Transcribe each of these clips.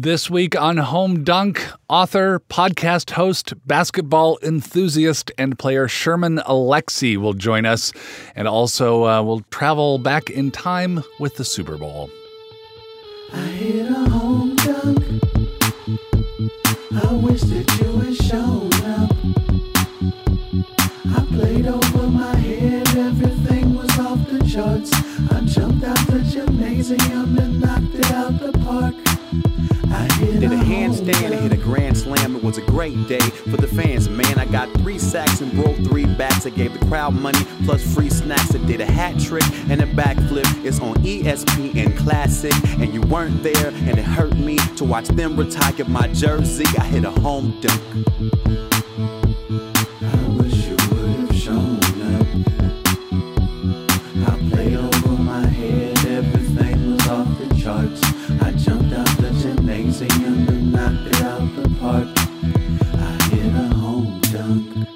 This week on Home Dunk, author, podcast host, basketball enthusiast, and player Sherman Alexie will join us. And also, we'll travel back in time with the Super Bowl. I hit a home dunk. I wish that you had shown up. I played over my head. Everything was off the charts. I jumped out the gymnasium and knocked it out the park. Did a handstand, hit a grand slam. It was a great day for the fans, man. I got 3 sacks and broke 3 bats. I gave the crowd money plus free snacks. I did a hat trick and a backflip. It's on ESPN Classic, and you weren't there, and it hurt me to watch them retire my jersey. I hit a home dunk. I wish you would have shown up. I played over my head. Everything was off the charts. I jumped out the gymnasium and knocked it out the park. I hit a home dunk.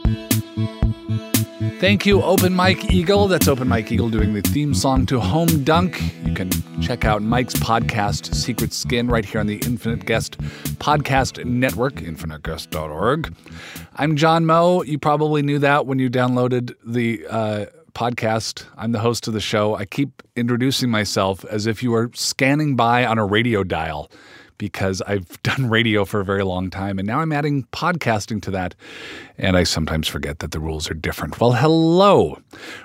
Thank you, Open Mike Eagle. That's Open Mike Eagle doing the theme song to Home Dunk. You can check out Mike's podcast, Secret Skin, right here on the Infinite Guest Podcast Network, infiniteguest.org. I'm John Moe. You probably knew that when you downloaded the podcast. I'm the host of the show. I keep introducing myself as if you are scanning by on a radio dial because I've done radio for a very long time, and now I'm adding podcasting to that, and I sometimes forget that the rules are different. Well, hello.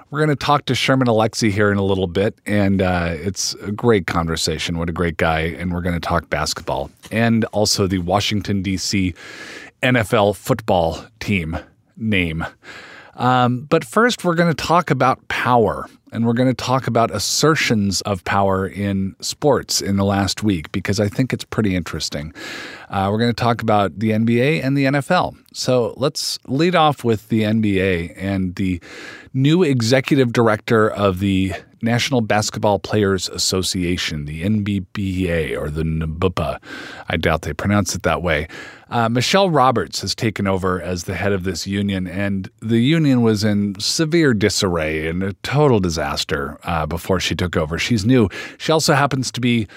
We're going to talk to Sherman Alexie here in a little bit, and it's a great conversation. What a great guy, and we're going to talk basketball and also the Washington, D.C. NFL football team name. But first, we're going to talk about power, and we're going to talk about assertions of power in sports in the last week, because I think it's pretty interesting. We're going to talk about the NBA and the NFL. So let's lead off with the NBA and the new executive director of the National Basketball Players Association, the NBPA, or the NBPA. I doubt they pronounce it that way. Michelle Roberts has taken over as the head of this union, and the union was in severe disarray and a total disaster before she took over. She's new. She also happens to be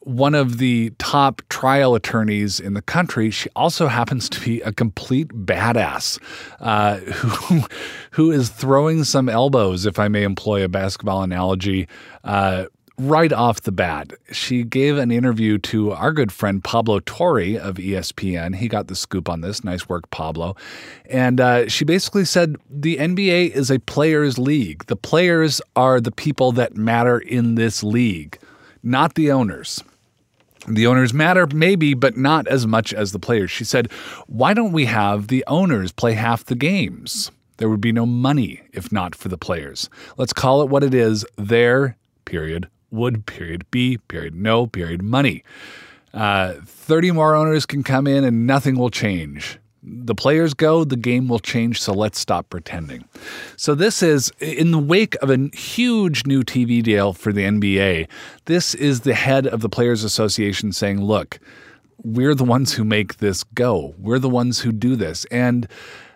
one of the top trial attorneys in the country. She also happens to be a complete badass who is throwing some elbows, if I may employ a basketball analogy, right off the bat. She gave an interview to our good friend Pablo Torre of ESPN. He got the scoop on this. Nice work, Pablo. And she basically said the NBA is a players' league. The players are the people that matter in this league, not the owners. The owners matter maybe, but not as much as the players. She said, why don't we have the owners play half the games? There would be no money if not for the players. Let's call it what it is. There, period, would, period, be, period, no, period, money. 30 more owners can come in and nothing will change. The players go, the game will change, so let's stop pretending. So this is, in the wake of a huge new TV deal for the NBA, this is the head of the Players Association saying, look, we're the ones who make this go. We're the ones who do this. And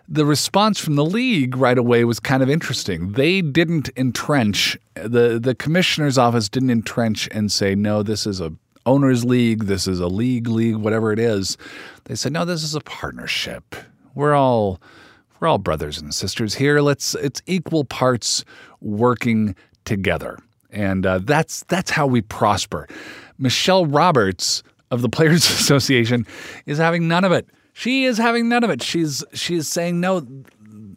the response from the league right away was kind of interesting. They didn't entrench, the commissioner's office didn't entrench and say, no, this is a owners league, this is a league, whatever it is. They said, no, this is a partnership. We're all brothers and sisters here. It's equal parts working together. And that's how we prosper. Michelle Roberts of the Players Association is having none of it. She is having none of it. She's saying, no,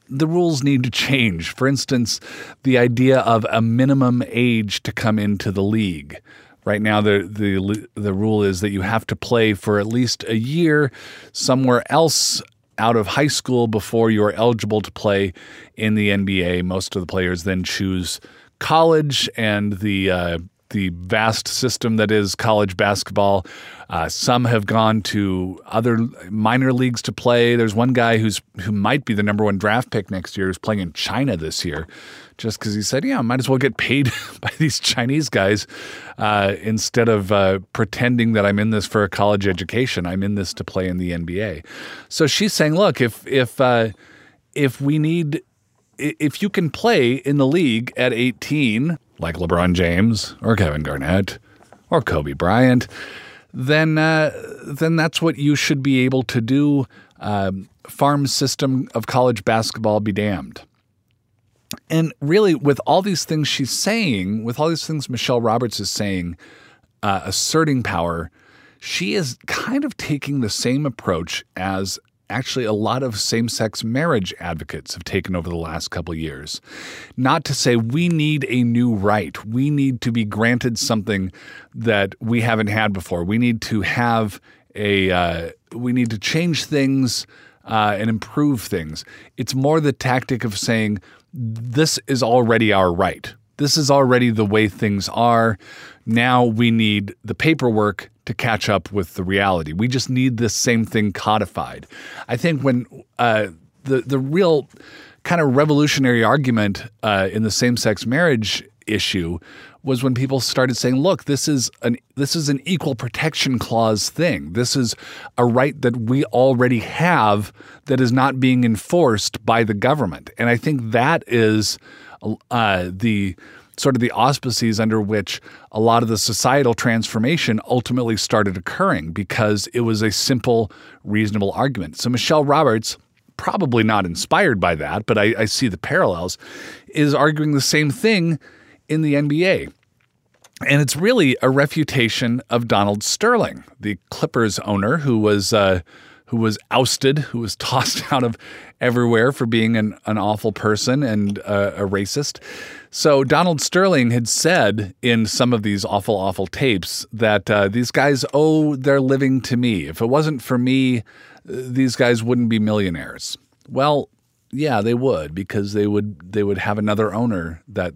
the rules need to change. For instance, the idea of a minimum age to come into the league. Right now, the rule is that you have to play for at least a year somewhere else out of high school before you're eligible to play in the NBA. Most of the players then choose college, and the vast system that is college basketball. Some have gone to other minor leagues to play. There's one guy who might be the number 1 draft pick next year who's playing in China this year just because he said, yeah, I might as well get paid by these Chinese guys instead of pretending that I'm in this for a college education. I'm in this to play in the NBA. So she's saying, look, if we need – if you can play in the league at 18 – like LeBron James or Kevin Garnett or Kobe Bryant, then then that's what you should be able to do. Farm system of college basketball be damned. And really, with all these things she's saying, with all these things Michelle Roberts is saying, asserting power, she is kind of taking the same approach as actually a lot of same-sex marriage advocates have taken over the last couple of years. Not to say we need a new right. We need to be granted something that we haven't had before. We need to have we need to change things and improve things. It's more the tactic of saying, this is already our right. This is already the way things are. Now we need the paperwork to catch up with the reality. We just need this same thing codified. I think when the real kind of revolutionary argument in the same-sex marriage issue was when people started saying, look, this is an equal protection clause thing. This is a right that we already have that is not being enforced by the government. And I think that is the sort of the auspices under which a lot of the societal transformation ultimately started occurring, because it was a simple, reasonable argument. So Michelle Roberts, probably not inspired by that, but I see the parallels, is arguing the same thing in the NBA. And it's really a refutation of Donald Sterling, the Clippers owner who was ousted, who was tossed out of everywhere for being an awful person and a racist. So Donald Sterling had said in some of these awful, awful tapes that these guys owe their living to me. If it wasn't for me, these guys wouldn't be millionaires. Well, yeah, they would, because they would have another owner that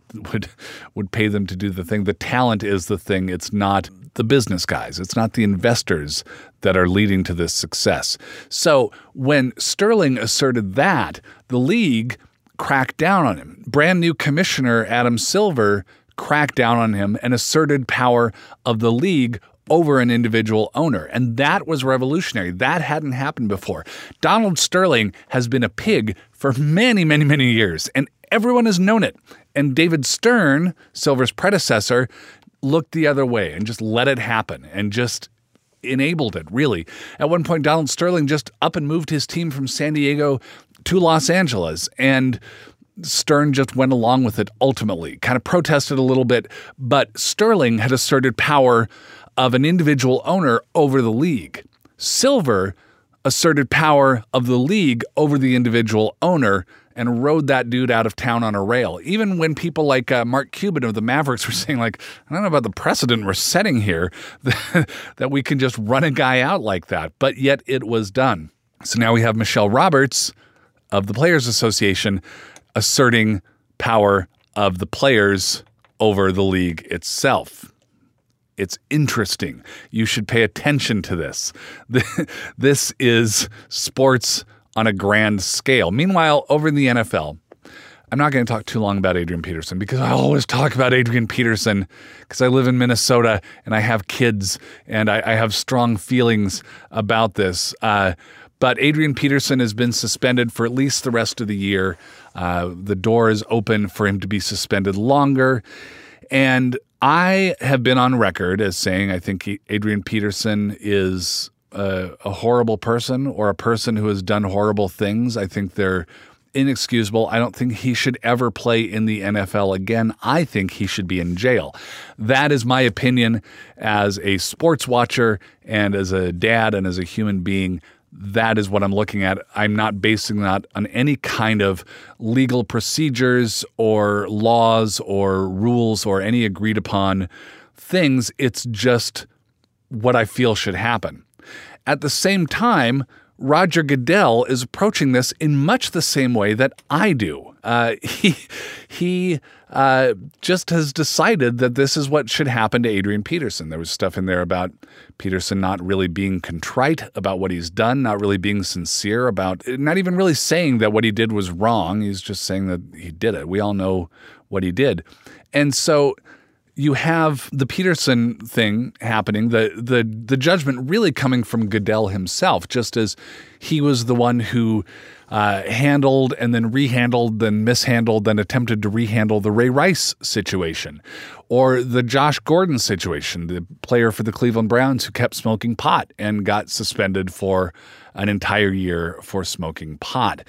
would pay them to do the thing. The talent is the thing. It's not the business guys. It's not the investors that are leading to this success. So when Sterling asserted that, the league cracked down on him. Brand new commissioner Adam Silver cracked down on him and asserted power of the league over an individual owner. And that was revolutionary. That hadn't happened before. Donald Sterling has been a pig for many, many, many years, and everyone has known it. And David Stern, Silver's predecessor, looked the other way and just let it happen and just enabled it, really. At one point, Donald Sterling just up and moved his team from San Diego to Los Angeles, and Stern just went along with it ultimately, kind of protested a little bit, but Sterling had asserted power of an individual owner over the league. Silver asserted power of the league over the individual owner and rode that dude out of town on a rail. Even when people like Mark Cuban of the Mavericks were saying, like, I don't know about the precedent we're setting here, that we can just run a guy out like that. But yet it was done. So now we have Michelle Roberts of the Players Association asserting power of the players over the league itself. It's interesting. You should pay attention to this. This is sports on a grand scale. Meanwhile, over in the NFL, I'm not going to talk too long about Adrian Peterson, because I always talk about Adrian Peterson because I live in Minnesota and I have kids and I have strong feelings about this. But Adrian Peterson has been suspended for at least the rest of the year. The door is open for him to be suspended longer. And I have been on record as saying I think Adrian Peterson is a horrible person, or a person who has done horrible things. I think they're inexcusable. I don't think he should ever play in the NFL again. I think he should be in jail. That is my opinion as a sports watcher and as a dad and as a human being. That is what I'm looking at. I'm not basing that on any kind of legal procedures or laws or rules or any agreed upon things. It's just what I feel should happen. At the same time, Roger Goodell is approaching this in much the same way that I do. He just has decided that this is what should happen to Adrian Peterson. There was stuff in there about Peterson not really being contrite about what he's done, not really being sincere about, not even really saying that what he did was wrong. He's just saying that he did it. We all know what he did. And so you have the Peterson thing happening, the judgment really coming from Goodell himself, just as he was the one who handled and then rehandled, then mishandled, then attempted to rehandle the Ray Rice situation or the Josh Gordon situation, the player for the Cleveland Browns who kept smoking pot and got suspended for an entire year for smoking pot.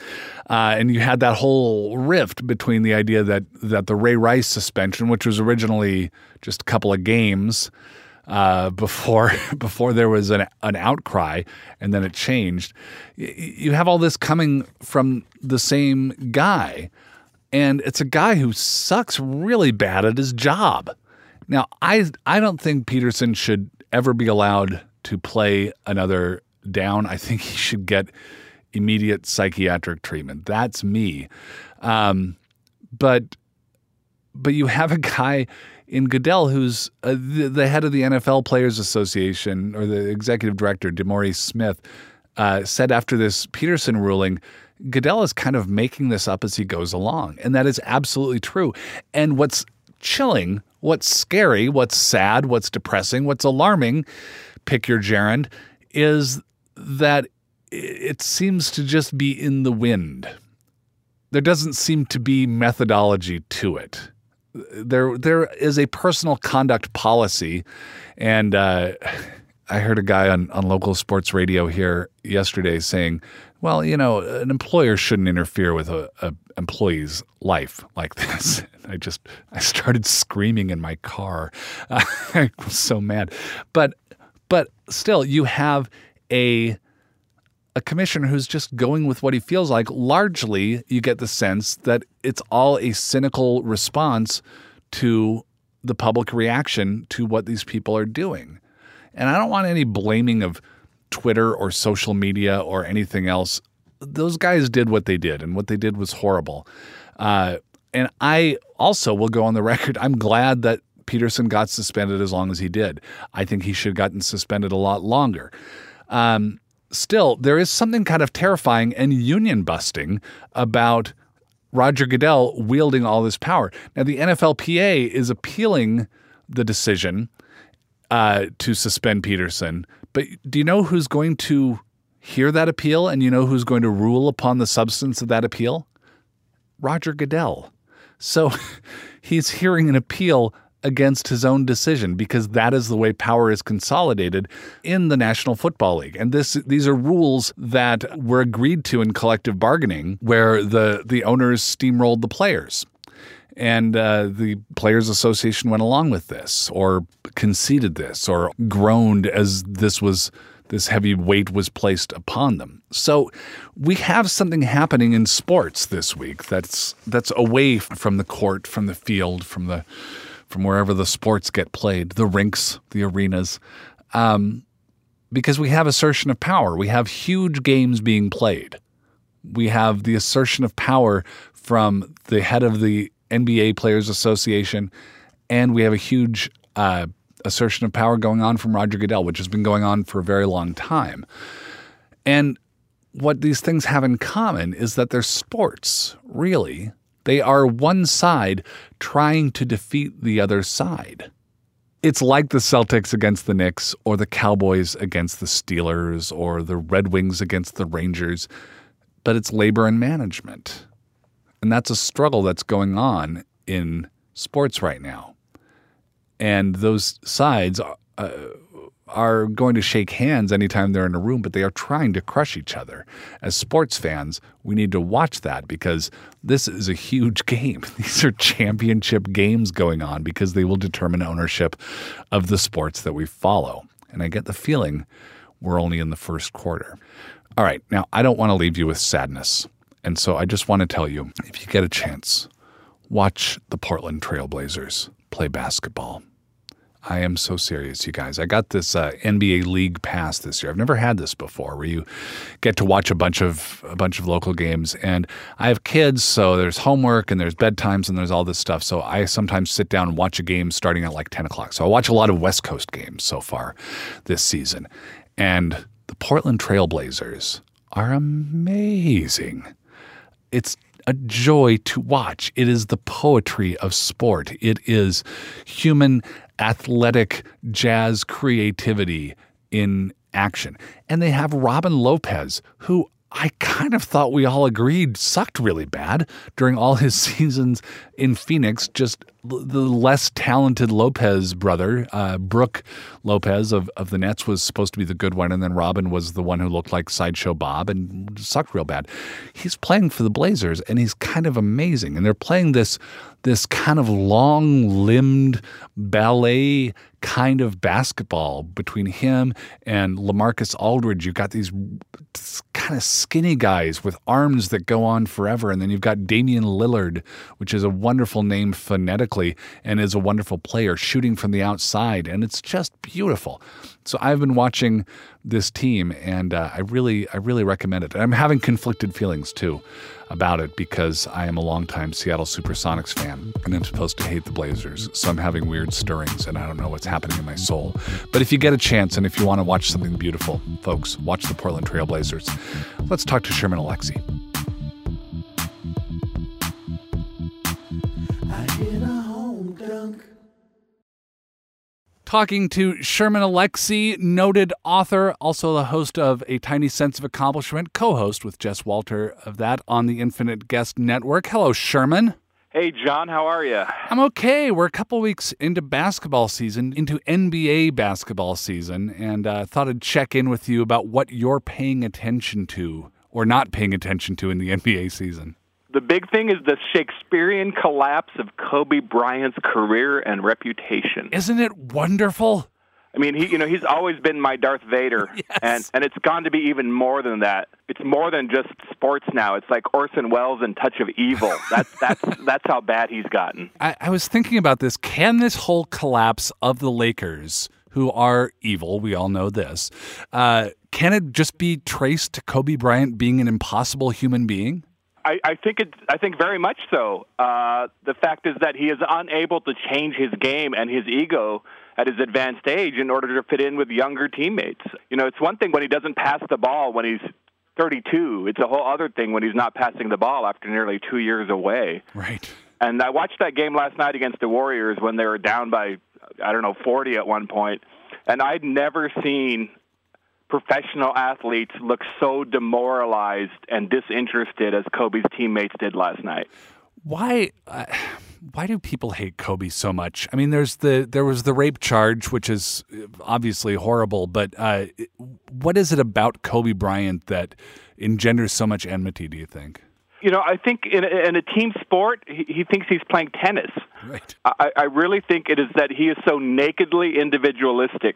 And you had that whole rift between the idea that the Ray Rice suspension, which was originally just a couple of games before there was an outcry, and then it changed. You have all this coming from the same guy, and it's a guy who sucks really bad at his job. Now, I don't think Peterson should ever be allowed to play another down. I think he should get immediate psychiatric treatment. That's me. But you have a guy in Goodell who's the head of the NFL Players Association, or the executive director, DeMaurice Smith, said after this Peterson ruling, Goodell is kind of making this up as he goes along. And that is absolutely true. And what's chilling, what's scary, what's sad, what's depressing, what's alarming, pick your gerund, is that it seems to just be in the wind. There doesn't seem to be methodology to it. There is a personal conduct policy, and I heard a guy on local sports radio here yesterday saying, well, you know, an employer shouldn't interfere with a employee's life like this. I started screaming in my car. I was so mad. But still, you have a commissioner who's just going with what he feels like. Largely, you get the sense that it's all a cynical response to the public reaction to what these people are doing. And I don't want any blaming of Twitter or social media or anything else. Those guys did what they did, and what they did was horrible. And I also will go on the record, I'm glad that Peterson got suspended as long as he did. I think he should have gotten suspended a lot longer. Still, there is something kind of terrifying and union busting about Roger Goodell wielding all this power. Now, the NFLPA is appealing the decision to suspend Peterson. But do you know who's going to hear that appeal, and you know who's going to rule upon the substance of that appeal? Roger Goodell. So he's hearing an appeal against his own decision, because that is the way power is consolidated in the National Football League. And these are rules that were agreed to in collective bargaining, where the owners steamrolled the players. And the Players Association went along with this, or conceded this, or groaned as this heavy weight was placed upon them. So we have something happening in sports this week that's away from the court, from the field, from wherever the sports get played, the rinks, the arenas, because we have assertion of power. We have huge games being played. We have the assertion of power from the head of the NBA Players Association, and we have a huge assertion of power going on from Roger Goodell, which has been going on for a very long time. And what these things have in common is that they're sports, really. They are one side trying to defeat the other side. It's like the Celtics against the Knicks, or the Cowboys against the Steelers, or the Red Wings against the Rangers, but it's labor and management. And that's a struggle that's going on in sports right now. And those sides are going to shake hands anytime they're in a room, but they are trying to crush each other. As sports fans, we need to watch that, because this is a huge game. These are championship games going on, because they will determine ownership of the sports that we follow. And I get the feeling we're only in the first quarter. All right, now I don't want to leave you with sadness. And so I just want to tell you, if you get a chance, watch the Portland Trail Blazers play basketball. I am so serious, you guys. I got this NBA League Pass this year. I've never had this before, where you get to watch a bunch of local games. And I have kids, so there's homework and there's bedtimes and there's all this stuff. So I sometimes sit down and watch a game starting at like 10 o'clock. So I watch a lot of West Coast games so far this season. And the Portland Trail Blazers are amazing. It's a joy to watch. It is the poetry of sport. It is human athletic jazz creativity in action. And they have Robin Lopez, who I kind of thought we all agreed sucked really bad during all his seasons in Phoenix. Just the less talented Lopez brother, Brook Lopez of the Nets, was supposed to be the good one, and then Robin was the one who looked like Sideshow Bob and sucked real bad. He's playing for the Blazers, and he's kind of amazing. And they're playing this kind of long-limbed ballet kind of basketball between him and LaMarcus Aldridge. You've got these kind of skinny guys with arms that go on forever. And then you've got Damian Lillard, which is a wonderful name phonetically and is a wonderful player shooting from the outside. And it's just beautiful. So I've been watching this team, and I really recommend it. And I'm having conflicted feelings, too, about it, because I am a longtime Seattle Supersonics fan, and I'm supposed to hate the Blazers. So I'm having weird stirrings, and I don't know what's happening in my soul. But if you get a chance, and if you want to watch something beautiful, folks, watch the Portland Trail Blazers. Let's talk to Sherman Alexie. Talking to Sherman Alexie, noted author, also the host of A Tiny Sense of Accomplishment, co-host with Jess Walter of that on the Infinite Guest Network. Hello, Sherman. Hey, John. How are you? I'm okay. We're a couple weeks into basketball season, into NBA basketball season, and I thought I'd check in with you about what you're paying attention to or not paying attention to in the NBA season. The big thing is the Shakespearean collapse of Kobe Bryant's career and reputation. Isn't it wonderful? I mean, he's always been my Darth Vader, yes. and it's gone to be even more than that. It's more than just sports now. It's like Orson Welles and Touch of Evil. That's how bad he's gotten. I was thinking about this. Can this whole collapse of the Lakers, who are evil, we all know this, can it just be traced to Kobe Bryant being an impossible human being? I think very much so. The fact is that he is unable to change his game and his ego at his advanced age in order to fit in with younger teammates. You know, it's one thing when he doesn't pass the ball when he's 32. It's a whole other thing when he's not passing the ball after nearly 2 years away. Right. And I watched that game last night against the Warriors when they were down by, 40 at one point. And I'd never seen professional athletes look so demoralized and disinterested as Kobe's teammates did last night. Why do people hate Kobe so much? I mean, there was the rape charge, which is obviously horrible, but what is it about Kobe Bryant that engenders so much enmity, do you think? You know, I think in a team sport, he thinks he's playing tennis. Right. I really think it is that he is so nakedly individualistic.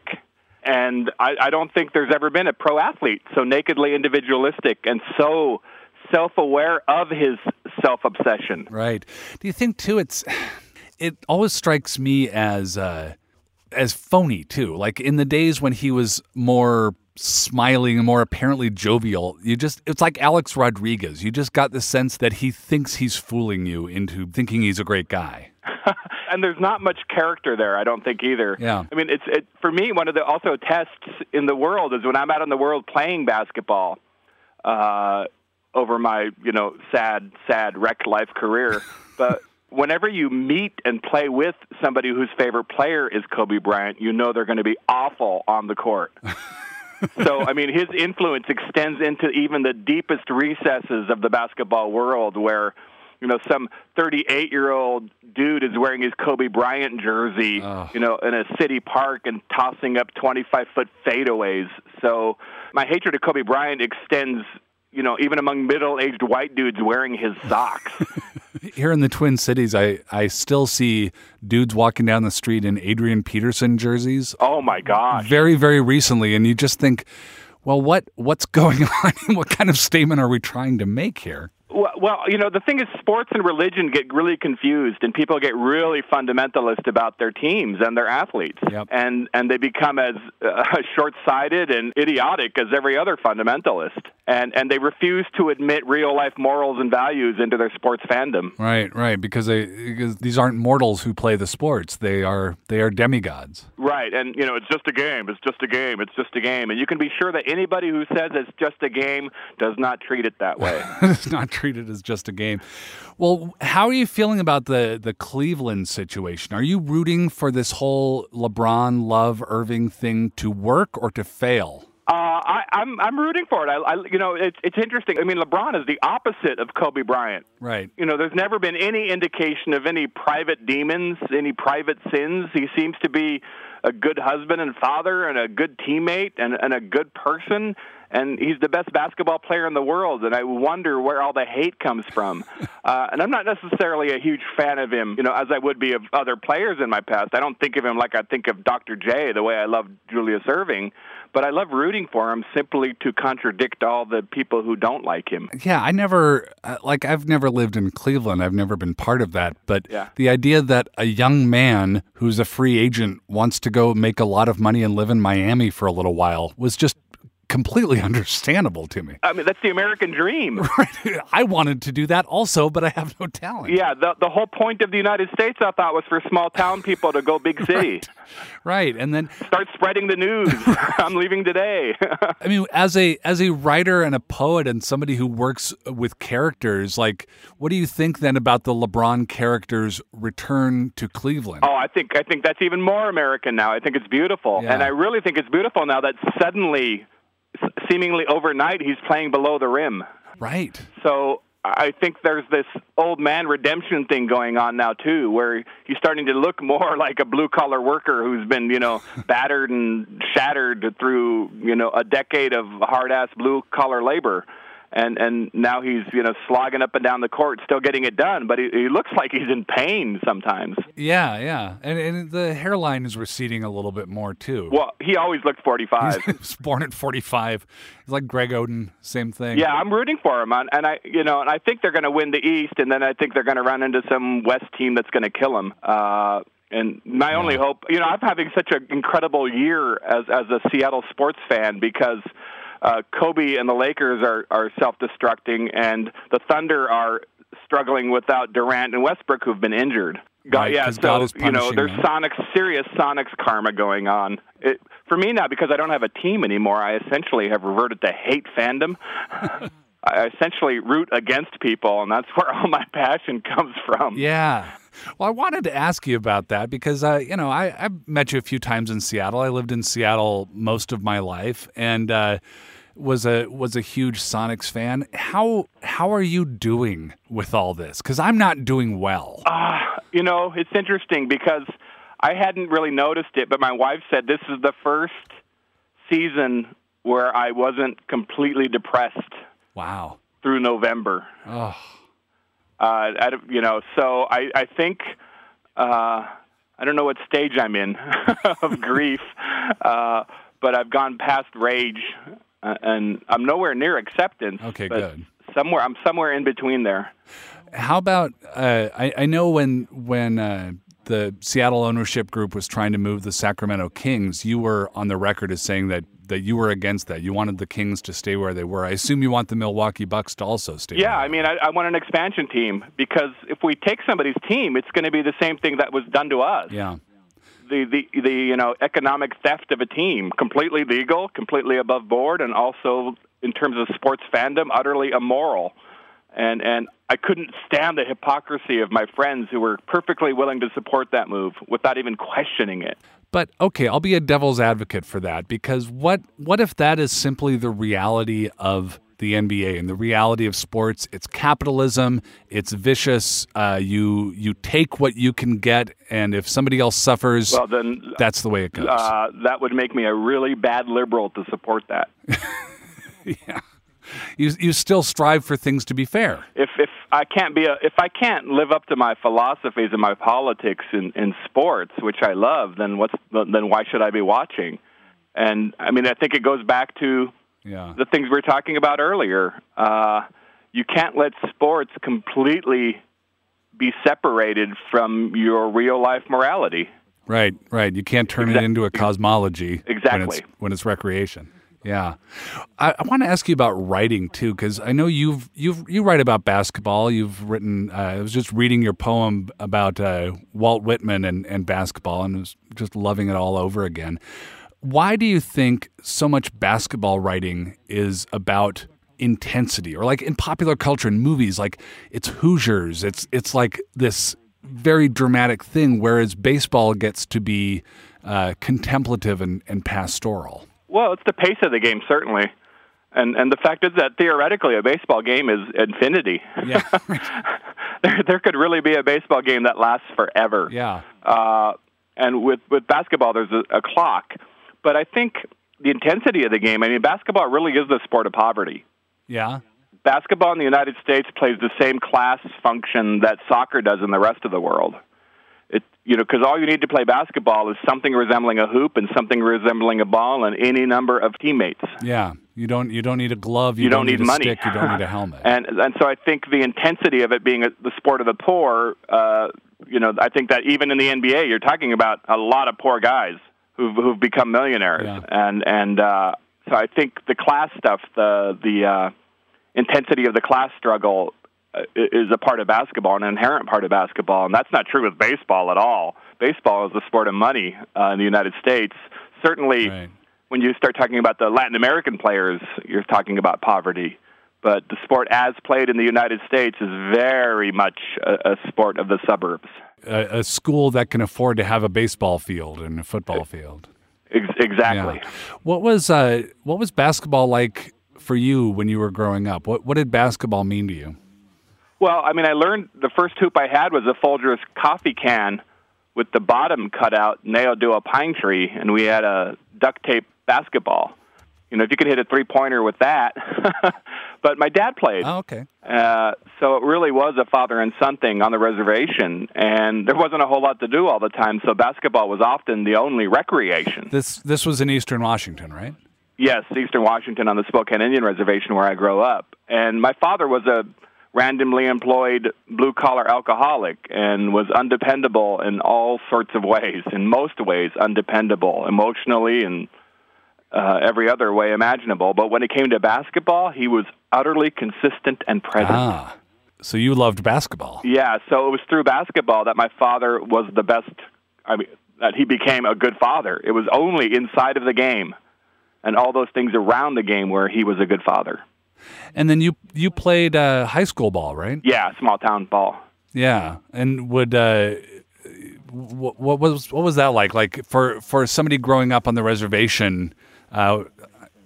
And I don't think there's ever been a pro athlete so nakedly individualistic and so self-aware of his self-obsession. Right. Do you think, too, it always strikes me as phony, too. Like, in the days when he was more smiling and more apparently jovial, it's like Alex Rodriguez. You just got the sense that he thinks he's fooling you into thinking he's a great guy. And there's not much character there, I don't think, either. Yeah. I mean, it's for me, one of the also tests in the world is when I'm out in the world playing basketball over my, sad wrecked life career. But whenever you meet and play with somebody whose favorite player is Kobe Bryant, you know they're going to be awful on the court. So, I mean, his influence extends into even the deepest recesses of the basketball world where, some 38-year-old dude is wearing his Kobe Bryant jersey, in a city park and tossing up 25-foot fadeaways. So my hatred of Kobe Bryant extends, even among middle-aged white dudes wearing his socks. Here in the Twin Cities, I still see dudes walking down the street in Adrian Peterson jerseys. Oh, my gosh. Very, very recently. And you just think, well, what's going on? What kind of statement are we trying to make here? Well, the thing is sports and religion get really confused, and people get really fundamentalist about their teams and their athletes. Yep. And they become as short-sighted and idiotic as every other fundamentalist. And they refuse to admit real-life morals and values into their sports fandom. Right, because these aren't mortals who play the sports. They are demigods. Right, and, it's just a game, it's just a game, it's just a game. And you can be sure that anybody who says it's just a game does not treat it that way. It's not treated as just a game. Well, how are you feeling about the Cleveland situation? Are you rooting for this whole LeBron, Love, Irving thing to work or to fail? I I'm rooting for it. It's interesting. I mean, LeBron is the opposite of Kobe Bryant. Right. You know, there's never been any indication of any private demons, any private sins. He seems to be a good husband and father and a good teammate and a good person. And he's the best basketball player in the world, and I wonder where all the hate comes from. And I'm not necessarily a huge fan of him, you know, as I would be of other players in my past. I don't think of him like I think of Dr. J, the way I love Julius Irving. But I love rooting for him simply to contradict all the people who don't like him. Yeah, I've never lived in Cleveland. I've never been part of that. But The idea that a young man who's a free agent wants to go make a lot of money and live in Miami for a little while was just completely understandable to me. I mean, that's the American dream. Right. I wanted to do that also, but I have no talent. Yeah, the whole point of the United States, I thought, was for small town people to go big city. Right. And then start spreading the news. I'm leaving today. I mean, as a writer and a poet and somebody who works with characters, like, what do you think then about the LeBron character's return to Cleveland? Oh, I think that's even more American now. I think it's beautiful. Yeah. And I really think it's beautiful now that suddenly, seemingly overnight, he's playing below the rim. Right. So I think there's this old man redemption thing going on now, too, where he's starting to look more like a blue-collar worker who's been, you know, battered and shattered through, you know, a decade of hard-ass blue-collar labor. And now he's, you know, slogging up and down the court, still getting it done, but he looks like he's in pain sometimes. Yeah, yeah. And the hairline is receding a little bit more, too. Well, he always looked 45. He was born at 45. He's like Greg Oden, same thing. Yeah, I'm rooting for him. And I think they're going to win the East, and then I think they're going to run into some West team that's going to kill him. And my only hope, you know, I'm having such an incredible year as a Seattle sports fan because Kobe and the Lakers are self-destructing, and the Thunder are struggling without Durant and Westbrook, who've been injured. God, yeah, so, you know, there's serious Sonics karma going on. For me now, because I don't have a team anymore, I essentially have reverted to hate fandom. I essentially root against people, and that's where all my passion comes from. Yeah. Well, I wanted to ask you about that because, you know, I've met you a few times in Seattle. I lived in Seattle most of my life and was a huge Sonics fan. How are you doing with all this? Because I'm not doing well. You know, it's interesting because I hadn't really noticed it, but my wife said this is the first season where I wasn't completely depressed. Wow. Through November. Oh. You know, so I think, I don't know what stage I'm in of grief, but I've gone past rage, and I'm nowhere near acceptance. Okay, but good. I'm somewhere in between there. How about, I know when the Seattle ownership group was trying to move the Sacramento Kings, you were on the record as saying that you were against that. You wanted the Kings to stay where they were. I assume you want the Milwaukee Bucks to also stay where they were. Yeah, I mean, I want an expansion team because if we take somebody's team, it's going to be the same thing that was done to us. Yeah. The you know, economic theft of a team, completely legal, completely above board, and also in terms of sports fandom, utterly immoral. And I couldn't stand the hypocrisy of my friends who were perfectly willing to support that move without even questioning it. But, okay, I'll be a devil's advocate for that, because what if that is simply the reality of the NBA and the reality of sports? It's capitalism. It's vicious. You take what you can get, and if somebody else suffers, well, then, that's the way it goes. That would make me a really bad liberal to support that. Yeah. You still strive for things to be fair. If I can't live up to my philosophies and my politics in sports, which I love, then why should I be watching? And I mean, I think it goes back to the things we were talking about earlier. You can't let sports completely be separated from your real life morality. Right, right. You can't turn it into a cosmology. Exactly. When it's recreation. Yeah. I want to ask you about writing, too, because I know you write about basketball. You've written, I was just reading your poem about Walt Whitman and basketball and was just loving it all over again. Why do you think so much basketball writing is about intensity? Or like in popular culture, in movies, like it's Hoosiers. It's like this very dramatic thing, whereas baseball gets to be contemplative and pastoral. Well, it's the pace of the game, certainly. And the fact is that theoretically a baseball game is infinity. Yeah. there could really be a baseball game that lasts forever. Yeah. And with basketball, there's a clock. But I think the intensity of the game, I mean, basketball really is the sport of poverty. Yeah. Basketball in the United States plays the same class function that soccer does in the rest of the world. Because all you need to play basketball is something resembling a hoop and something resembling a ball and any number of teammates. Yeah, you don't need a glove, you don't need money, stick, you don't need a helmet. And so I think the intensity of it being the sport of the poor, I think that even in the NBA, you're talking about a lot of poor guys who've become millionaires. Yeah. And so I think the class stuff, the intensity of the class struggle is a part of basketball, an inherent part of basketball, and that's not true with baseball at all. Baseball is the sport of money in the United States. Certainly, right. When you start talking about the Latin American players, you're talking about poverty. But the sport as played in the United States is very much a sport of the suburbs. A school that can afford to have a baseball field and a football field. Exactly. Yeah. What was basketball like for you when you were growing up? What did basketball mean to you? Well, I mean, I learned the first hoop I had was a Folgers coffee can with the bottom cut out, nailed to a pine tree, and we had a duct tape basketball. You know, if you could hit a three-pointer with that. But my dad played. Oh, okay. So it really was a father and son thing on the reservation, and there wasn't a whole lot to do all the time, so basketball was often the only recreation. This was in Eastern Washington, right? Yes, Eastern Washington on the Spokane Indian Reservation where I grew up. And my father was a randomly employed blue-collar alcoholic and was undependable in all sorts of ways, in most ways undependable, emotionally and every other way imaginable. But when it came to basketball, he was utterly consistent and present. Ah, so you loved basketball. Yeah, so it was through basketball that my father was the best, that he became a good father. It was only inside of the game and all those things around the game where he was a good father. And then you played high school ball, right? Yeah, small town ball. Yeah, and would what was that like? Like for somebody growing up on the reservation,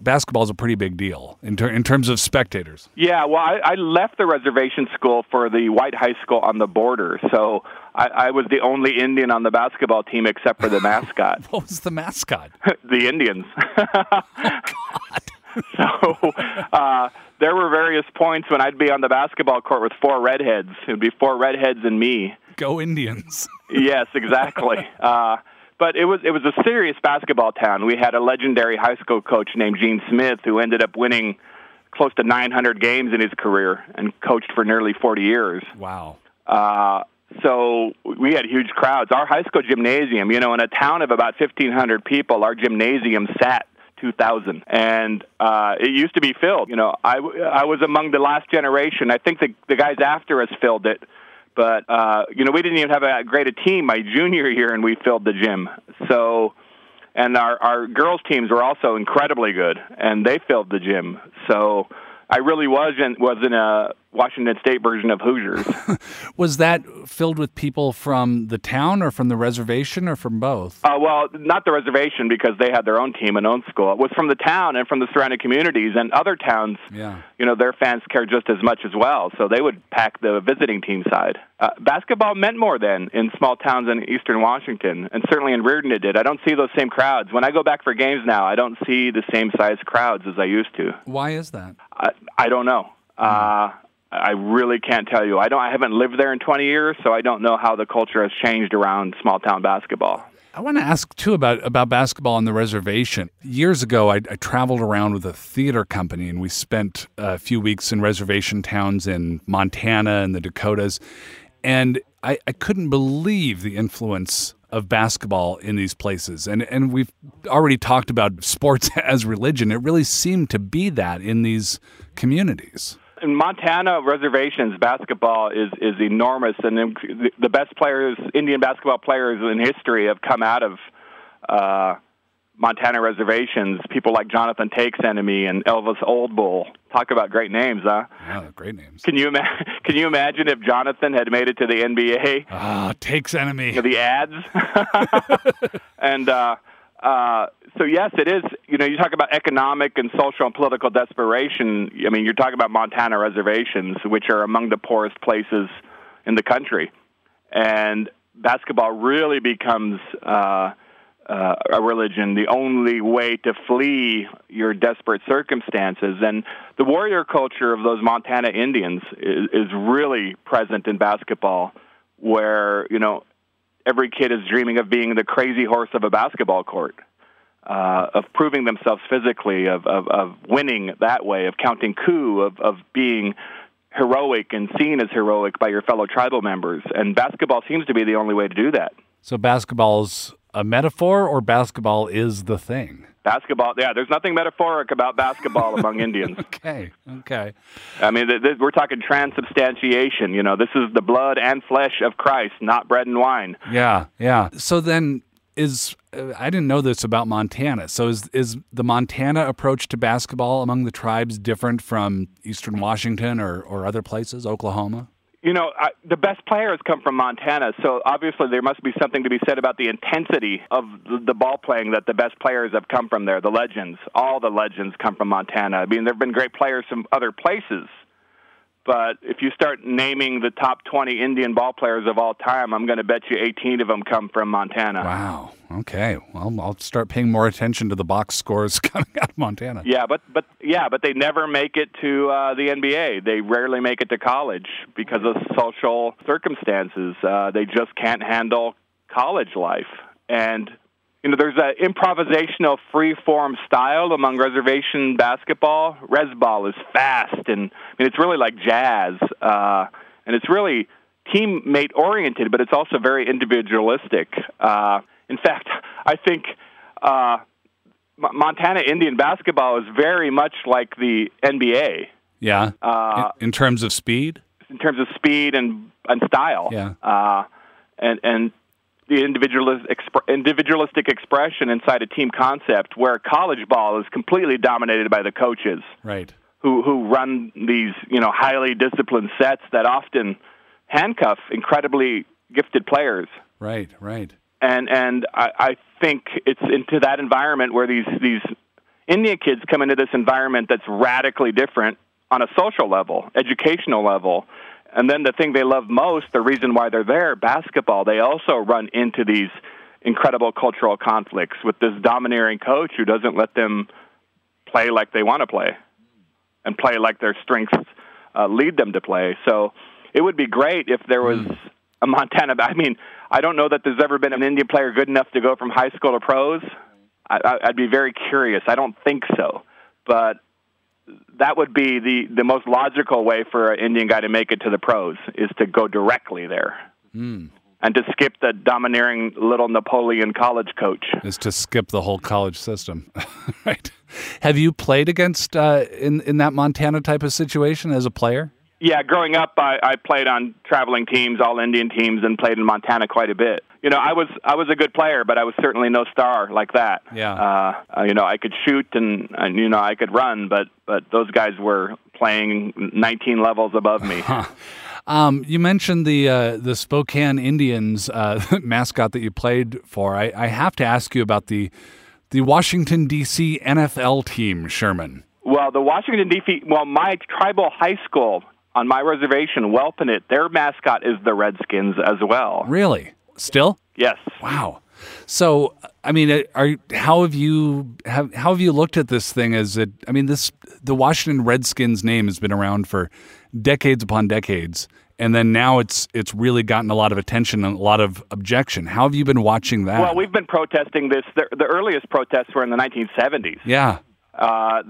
basketball is a pretty big deal in terms of spectators. Yeah, well, I left the reservation school for the white high school on the border, so I was the only Indian on the basketball team except for the mascot. What was the mascot? The Indians. Oh, God. So there were various points when I'd be on the basketball court with four redheads. It would be four redheads and me. Go Indians. Yes, exactly. But it was a serious basketball town. We had a legendary high school coach named Gene Smith who ended up winning close to 900 games in his career and coached for nearly 40 years. Wow. So we had huge crowds. Our high school gymnasium, in a town of about 1,500 people, our gymnasium sat 2,000, and it used to be filled. I was among the last generation. I think the guys after us filled it, but we didn't even have a great a team my junior year, and we filled the gym. So, and our girls teams were also incredibly good, and they filled the gym. So I really was in a Washington State version of Hoosiers. Was that filled with people from the town or from the reservation or from both? Well, not the reservation because they had their own team and own school. It was from the town and from the surrounding communities and other towns. Yeah. Their fans cared just as much as well, so they would pack the visiting team side. Basketball meant more then in small towns in Eastern Washington, and certainly in Reardon it did. I don't see those same crowds. When I go back for games now, I don't see the same size crowds as I used to. Why is that? I don't know. I really can't tell you. I haven't lived there in 20 years, so I don't know how the culture has changed around small-town basketball. I want to ask, too, about basketball on the reservation. Years ago, I traveled around with a theater company, and we spent a few weeks in reservation towns in Montana and the Dakotas, and I couldn't believe the influence of basketball in these places. And we've already talked about sports as religion. It really seemed to be that in these communities. In Montana reservations, basketball is enormous, and the best players, Indian basketball players in history, have come out of Montana reservations. People like Jonathan Take's enemy and Elvis Oldbull. Talk about great names, huh? Yeah, great names. Can you imagine if Jonathan had made it to the NBA? Take's enemy. The ads. And So, yes, it is. You know, you talk about economic and social and political desperation. I mean, you're talking about Montana reservations, which are among the poorest places in the country. And basketball really becomes a religion, the only way to flee your desperate circumstances. And the warrior culture of those Montana Indians is really present in basketball, where, you know, every kid is dreaming of being the crazy horse of a basketball court, of proving themselves physically, of winning that way, of counting coup, of being heroic and seen as heroic by your fellow tribal members. And basketball seems to be the only way to do that. So basketball's a metaphor, or basketball is the thing? Basketball, yeah, there's nothing metaphoric about basketball among Indians. Okay. I mean, we're talking transubstantiation. You know, this is the blood and flesh of Christ, not bread and wine. Yeah. So then I didn't know this about Montana. So is the Montana approach to basketball among the tribes different from Eastern Washington or other places, Oklahoma? You know, the best players come from Montana, so obviously there must be something to be said about the intensity of the ball playing that the best players have come from there, the legends. All the legends come from Montana. I mean, there have been great players from other places, but if you start naming the top 20 Indian ball players of all time, I'm going to bet you 18 of them come from Montana. Wow. Okay. Well, I'll start paying more attention to the box scores coming out of Montana. Yeah, but they never make it to the NBA. They rarely make it to college because of social circumstances. They just can't handle college life. And, you know, there's an improvisational free-form style among reservation basketball. Res ball is fast, and I mean, it's really like jazz, and it's really teammate oriented, but it's also very individualistic. In fact, I think Montana Indian basketball is very much like the NBA. Yeah. In terms of speed. In terms of speed and style. Yeah. And the individualistic expression inside a team concept, where college ball is completely dominated by the coaches, right? Who run these, you know, highly disciplined sets that often handcuff incredibly gifted players, right? And I think it's into that environment where these Indian kids come into this environment that's radically different on a social level, educational level. And then the thing they love most, the reason why they're there, basketball, they also run into these incredible cultural conflicts with this domineering coach who doesn't let them play like they want to play and play like their strengths lead them to play. So it would be great if there was a Montana. I mean, I don't know that there's ever been an Indian player good enough to go from high school to pros. I'd be very curious. I don't think so. But that would be the most logical way for an Indian guy to make it to the pros, is to go directly there and to skip the domineering little Napoleon college coach. Is to skip the whole college system. Right. Have you played against in that Montana type of situation as a player? Yeah, growing up, I played on traveling teams, all Indian teams, and played in Montana quite a bit. You know, I was a good player, but I was certainly no star like that. Yeah. You know, I could shoot and you know, I could run, but those guys were playing 19 levels above me. You mentioned the Spokane Indians mascot that you played for. I have to ask you about the Washington, D.C. NFL team, Sherman. Well, the Washington, D.C. my tribal high school on my reservation, Welpinit, their mascot is the Redskins as well. Really? Still? Yes. Wow. So, I mean, how have you looked at this thing? The Washington Redskins name has been around for decades upon decades, and then now it's really gotten a lot of attention and a lot of objection. How have you been watching that? Well, we've been protesting this. The earliest protests were in the 1970s. Yeah.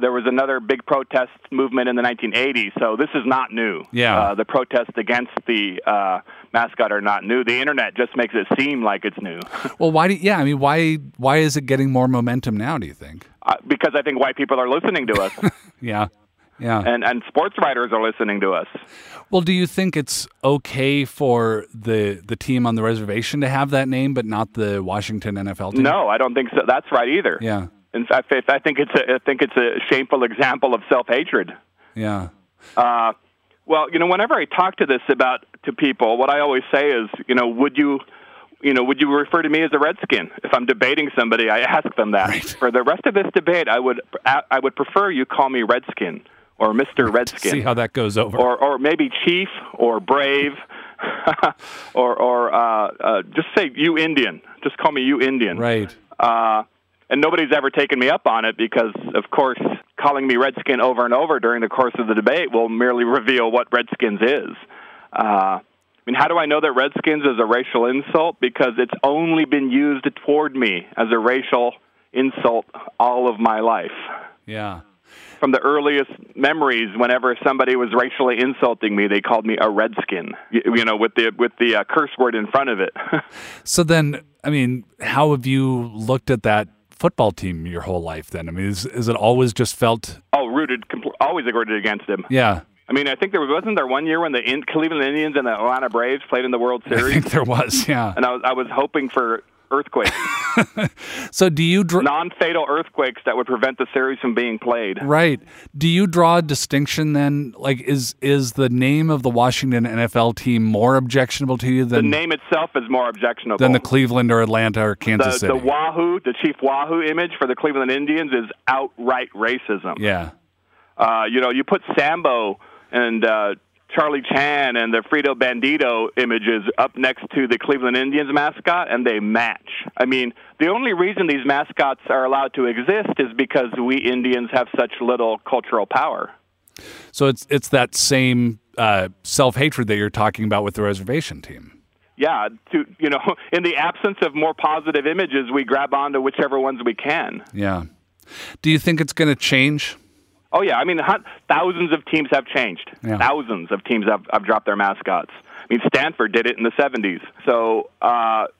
There was another big protest movement in the 1980s, so this is not new. Yeah. The protests against the mascot are not new. The internet just makes it seem like it's new. Well, why is it getting more momentum now, do you think? Because I think white people are listening to us. Yeah. And sports writers are listening to us. Well, do you think it's okay for the team on the reservation to have that name, but not the Washington NFL team? No, I don't think so. That's right either. Yeah. In fact, I think it's a shameful example of self-hatred. Yeah. Well, you know, whenever I talk to people, what I always say is, you know, would you you know, would you refer to me as a Redskin? If I'm debating somebody, I ask them that. Right. For the rest of this debate, I would prefer you call me Redskin or Mr. Redskin. See how that goes over. Or maybe Chief or Brave or just say you Indian. Just call me you Indian. Right. And nobody's ever taken me up on it because, of course, calling me Redskin over and over during the course of the debate will merely reveal what Redskins is. I mean, how do I know that Redskins is a racial insult? Because it's only been used toward me as a racial insult all of my life. Yeah. From the earliest memories, whenever somebody was racially insulting me, they called me a Redskin, you know, with the curse word in front of it. So then, I mean, how have you looked at that football team your whole life then? I mean, is it always just felt... Oh, always rooted against him. Yeah. I mean, I think wasn't there one year when the Cleveland Indians and the Atlanta Braves played in the World Series? I think there was, yeah. And I was hoping for earthquakes. So do you... non-fatal earthquakes that would prevent the series from being played. Right. Do you draw a distinction then? Like, is the name of the Washington NFL team more objectionable to you than... The name itself is more objectionable. Than the Cleveland or Atlanta or Kansas City. The Wahoo, the Chief Wahoo image for the Cleveland Indians is outright racism. Yeah. You know, you put Sambo... and Charlie Chan and the Frito Bandito images up next to the Cleveland Indians mascot, and they match. I mean, the only reason these mascots are allowed to exist is because we Indians have such little cultural power. So it's that same self-hatred that you're talking about with the reservation team. Yeah, in the absence of more positive images, we grab onto whichever ones we can. Yeah. Do you think it's going to change? Oh, yeah. I mean, thousands of teams have changed. Yeah. Thousands of teams have dropped their mascots. I mean, Stanford did it in the 70s. So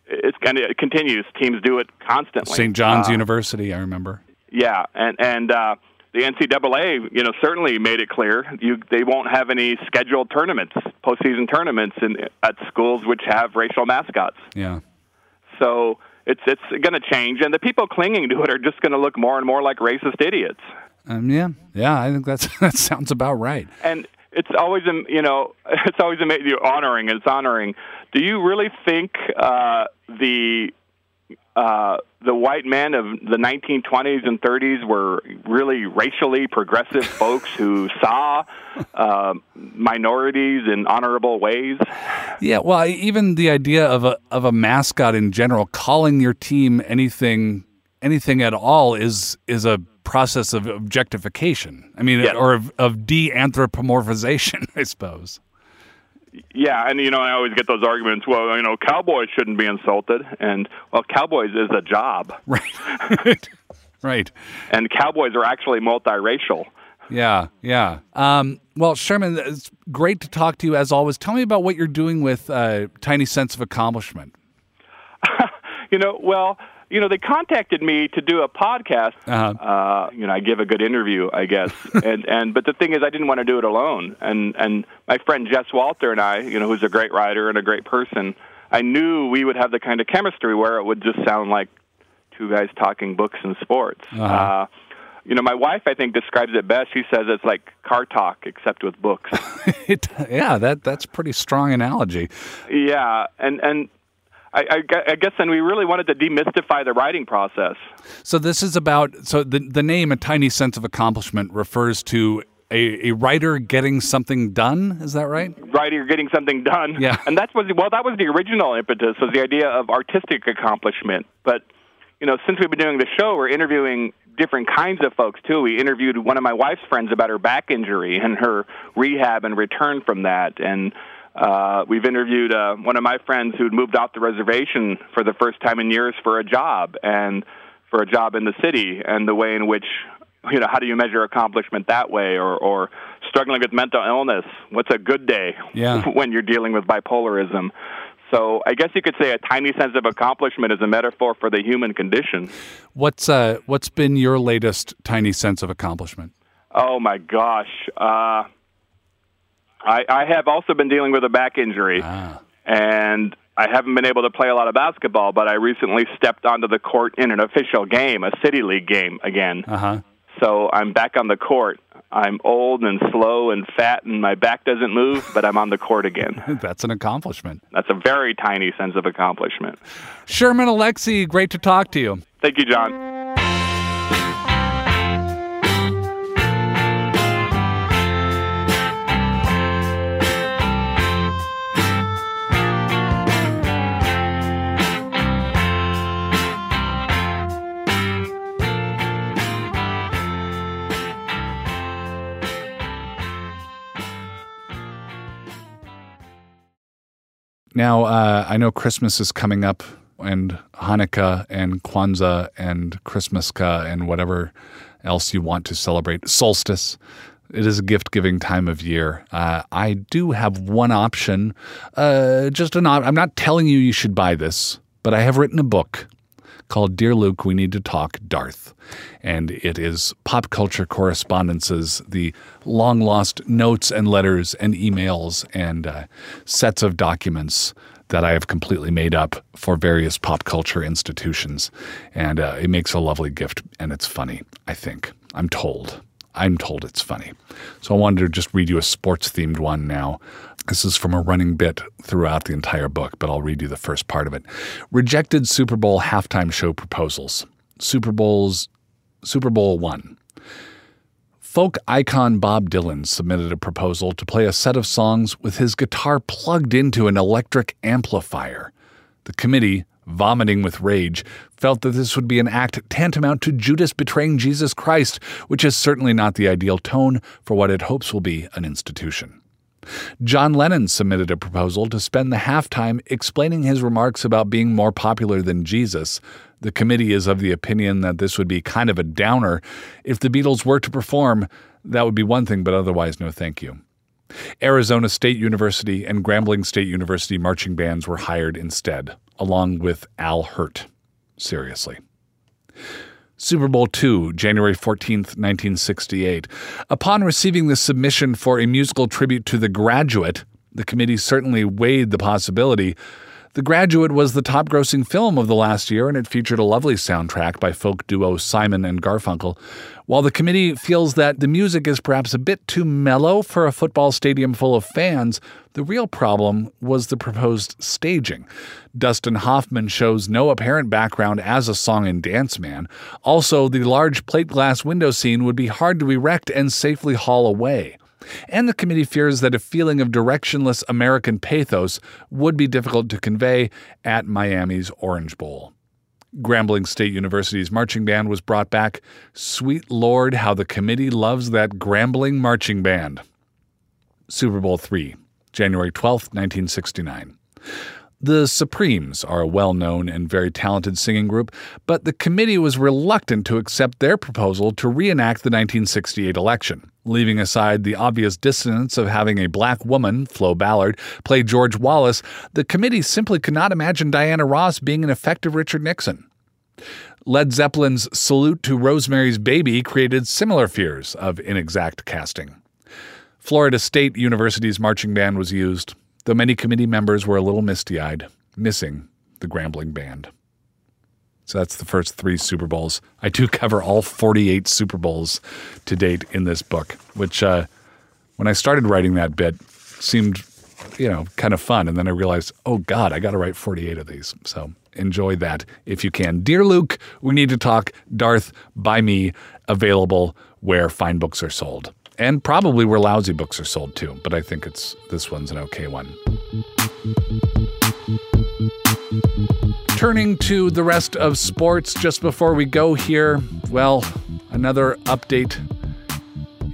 it continues. Teams do it constantly. St. John's University, I remember. Yeah. And the NCAA, you know, certainly made it clear they won't have any scheduled tournaments, postseason tournaments at schools which have racial mascots. Yeah. So it's going to change. And the people clinging to it are just going to look more and more like racist idiots. Yeah, I think that sounds about right. And it's always amazing. It's honoring. Do you really think the white men of the 1920s and 30s were really racially progressive folks who saw minorities in honorable ways? Yeah, well, even the idea of a mascot in general, calling your team anything at all is a process of objectification, I mean, yeah. Or of de-anthropomorphization, I suppose. Yeah, and, you know, I always get those arguments, well, you know, cowboys shouldn't be insulted, and, well, cowboys is a job. Right. Right. And cowboys are actually multiracial. Yeah. Well, Sherman, it's great to talk to you, as always. Tell me about what you're doing with Tiny Sense of Accomplishment. You know, they contacted me to do a podcast. You know, I give a good interview, I guess. But the thing is, I didn't want to do it alone. And my friend Jess Walter and I, you know, who's a great writer and a great person, I knew we would have the kind of chemistry where it would just sound like two guys talking books and sports. Uh-huh. You know, my wife, I think, describes it best. She says it's like car talk, except with books. Yeah, that's a pretty strong analogy. Yeah, and I guess then we really wanted to demystify the writing process. So this is about, the name A Tiny Sense of Accomplishment refers to a writer getting something done, is that right? Writer getting something done. Yeah. And that was the original impetus, was the idea of artistic accomplishment. But, you know, since we've been doing the show, we're interviewing different kinds of folks, too. We interviewed one of my wife's friends about her back injury and her rehab and return from that, and... we've interviewed one of my friends who'd moved off the reservation for the first time in years for a job in the city, and the way in which, you know, how do you measure accomplishment that way, or struggling with mental illness? What's a good day when you're dealing with bipolarism? So I guess you could say a tiny sense of accomplishment is a metaphor for the human condition. What's been your latest tiny sense of accomplishment? Oh, my gosh. I have also been dealing with a back injury, and I haven't been able to play a lot of basketball, but I recently stepped onto the court in an official game, a City League game again. Uh-huh. So I'm back on the court, I'm old and slow and fat and my back doesn't move, but I'm on the court again. That's an accomplishment. That's a very tiny sense of accomplishment. Sherman Alexie, great to talk to you. Thank you, John. Now, I know Christmas is coming up, and Hanukkah and Kwanzaa and Christmaska and whatever else you want to celebrate. Solstice. It is a gift-giving time of year. I do have one option. I'm not telling you should buy this, but I have written a book called Dear Luke, We Need to Talk, Darth. And it is pop culture correspondences, the long-lost notes and letters and emails and sets of documents that I have completely made up for various pop culture institutions. And it makes a lovely gift, and it's funny, I think. I'm told it's funny. So I wanted to just read you a sports-themed one now. This is from a running bit throughout the entire book, but I'll read you the first part of it. Rejected Super Bowl halftime show proposals. Super Bowl I. Folk icon Bob Dylan submitted a proposal to play a set of songs with his guitar plugged into an electric amplifier. The committee, vomiting with rage, felt that this would be an act tantamount to Judas betraying Jesus Christ, which is certainly not the ideal tone for what it hopes will be an institution. John Lennon submitted a proposal to spend the halftime explaining his remarks about being more popular than Jesus. The committee is of the opinion that this would be kind of a downer. If the Beatles were to perform, that would be one thing, but otherwise, no thank you. Arizona State University and Grambling State University marching bands were hired instead, along with Al Hurt. Seriously. Super Bowl II, January 14th, 1968. Upon receiving the submission for a musical tribute to The Graduate, the committee certainly weighed the possibility. The Graduate was the top-grossing film of the last year, and it featured a lovely soundtrack by folk duo Simon and Garfunkel. While the committee feels that the music is perhaps a bit too mellow for a football stadium full of fans, the real problem was the proposed staging. Dustin Hoffman shows no apparent background as a song and dance man. Also, the large plate glass window scene would be hard to erect and safely haul away. And the committee fears that a feeling of directionless American pathos would be difficult to convey at Miami's Orange Bowl. Grambling State University's marching band was brought back. Sweet Lord, how the committee loves that Grambling marching band. Super Bowl III, January 12th, 1969. The Supremes are a well-known and very talented singing group, but the committee was reluctant to accept their proposal to reenact the 1968 election, leaving aside the obvious dissonance of having a black woman, Flo Ballard, play George Wallace. The committee simply could not imagine Diana Ross being an effective Richard Nixon. Led Zeppelin's Salute to Rosemary's Baby created similar fears of inexact casting. Florida State University's marching band was used, though many committee members were a little misty-eyed, missing the Grambling Band. So that's the first three Super Bowls. I do cover all 48 Super Bowls to date in this book, which when I started writing that bit seemed, kind of fun. And then I realized, oh, God, I got to write 48 of these. So enjoy that if you can. Dear Luke, We Need to Talk, Darth, by me, available where fine books are sold. And probably where lousy books are sold, too. But I think this one's an okay one. Turning to the rest of sports just before we go here, well, another update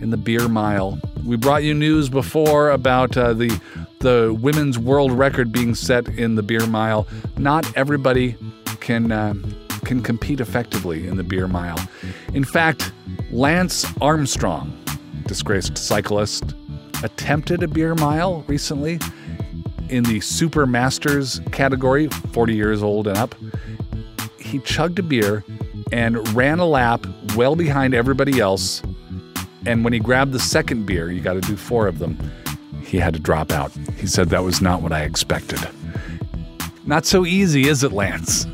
in the beer mile. We brought you news before about the women's world record being set in the beer mile. Not everybody can compete effectively in the beer mile. In fact, Lance Armstrong, disgraced cyclist, attempted a beer mile recently in the Super Masters category, 40 years old and up. He chugged a beer and ran a lap well behind everybody else. And when he grabbed the second beer, you got to do four of them, he had to drop out. He said, that was not what I expected. Not so easy, is it, Lance?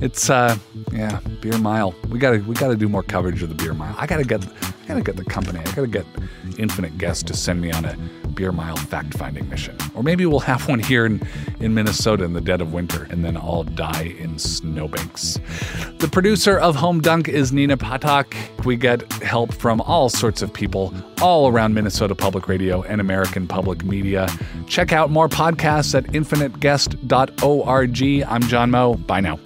It's beer mile. We got to do more coverage of the beer mile. I got to get... gotta get the company. I gotta get Infinite Guest to send me on a beer mile fact-finding mission. Or maybe we'll have one here in Minnesota in the dead of winter, and then I'll die in snowbanks. The producer of Home Dunk is Nina Patak. We get help from all sorts of people all around Minnesota Public Radio and American Public Media. Check out more podcasts at infiniteguest.org. I'm John Moe. Bye now.